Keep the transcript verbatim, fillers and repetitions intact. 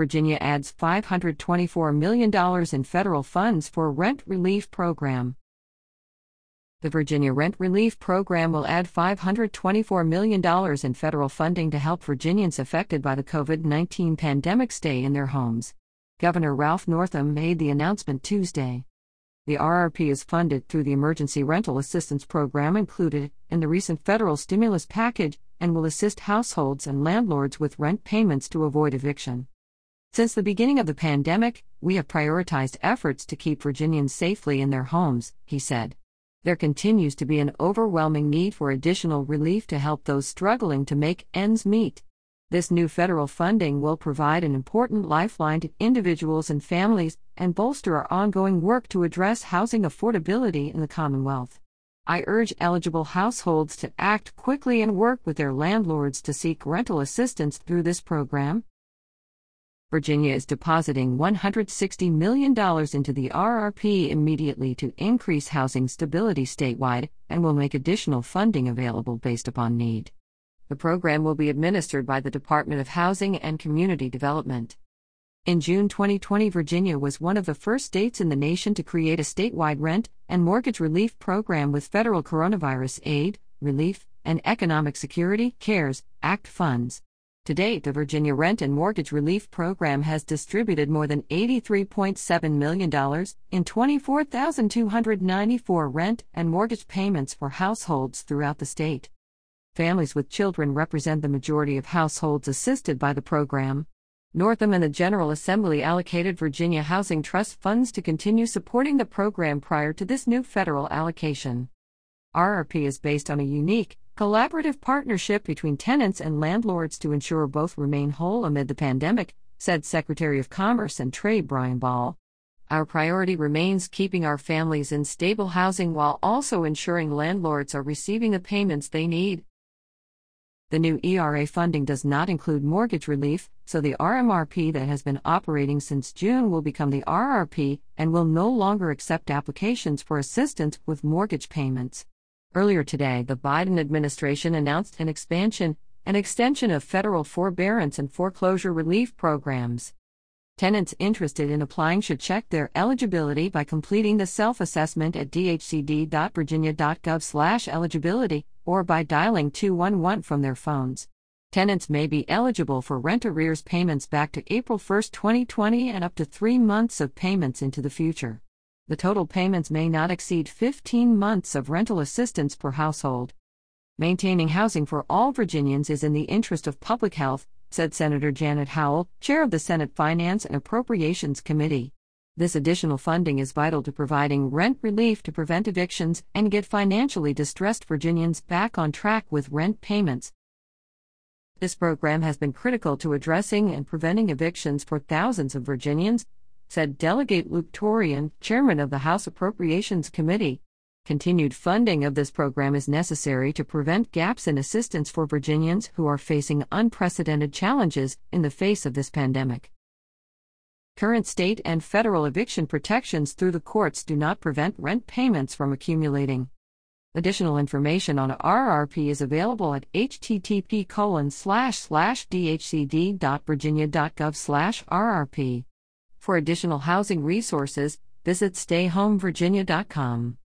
Virginia adds five hundred twenty-four million dollars in federal funds for rent relief program. The Virginia Rent Relief Program will add five hundred twenty-four million dollars in federal funding to help Virginians affected by the COVID nineteen pandemic stay in their homes. Governor Ralph Northam made the announcement Tuesday. The R R P is funded through the Emergency Rental Assistance Program included in the recent federal stimulus package and will assist households and landlords with rent payments to avoid eviction. Since the beginning of the pandemic, we have prioritized efforts to keep Virginians safely in their homes, he said. There continues to be an overwhelming need for additional relief to help those struggling to make ends meet. This new federal funding will provide an important lifeline to individuals and families and bolster our ongoing work to address housing affordability in the Commonwealth. I urge eligible households to act quickly and work with their landlords to seek rental assistance through this program. Virginia is depositing one hundred sixty million dollars into the R R P immediately to increase housing stability statewide and will make additional funding available based upon need. The program will be administered by the Department of Housing and Community Development. In June twenty twenty, Virginia was one of the first states in the nation to create a statewide rent and mortgage relief program with federal Coronavirus Aid, Relief, and Economic Security (CARES) Act funds. To date, the Virginia Rent and Mortgage Relief Program has distributed more than eighty-three point seven million dollars in twenty-four thousand two hundred ninety-four rent and mortgage payments for households throughout the state. Families with children represent the majority of households assisted by the program. Northam and the General Assembly allocated Virginia Housing Trust funds to continue supporting the program prior to this new federal allocation. R R P is based on a unique, collaborative partnership between tenants and landlords to ensure both remain whole amid the pandemic, said Secretary of Commerce and Trade Brian Ball. Our priority remains keeping our families in stable housing while also ensuring landlords are receiving the payments they need. The new E R A funding does not include mortgage relief, so the R M R P that has been operating since June will become the R R P and will no longer accept applications for assistance with mortgage payments. Earlier today, the Biden administration announced an expansion and extension of federal forbearance and foreclosure relief programs. Tenants interested in applying should check their eligibility by completing the self-assessment at d h c d dot virginia dot gov slash eligibility or by dialing two one one from their phones. Tenants may be eligible for rent arrears payments back to April first, twenty twenty and up to three months of payments into the future. The total payments may not exceed fifteen months of rental assistance per household. Maintaining housing for all Virginians is in the interest of public health, said Senator Janet Howell, chair of the Senate Finance and Appropriations Committee. This additional funding is vital to providing rent relief to prevent evictions and get financially distressed Virginians back on track with rent payments. This program has been critical to addressing and preventing evictions for thousands of Virginians, said Delegate Luke Torian, chairman of the House Appropriations Committee. Continued funding of this program is necessary to prevent gaps in assistance for Virginians who are facing unprecedented challenges in the face of this pandemic. Current state and federal eviction protections through the courts do not prevent rent payments from accumulating. Additional information on R R P is available at h t t p colon slash slash d h c d dot virginia dot gov slash r r p. For additional housing resources, visit stay home virginia dot com.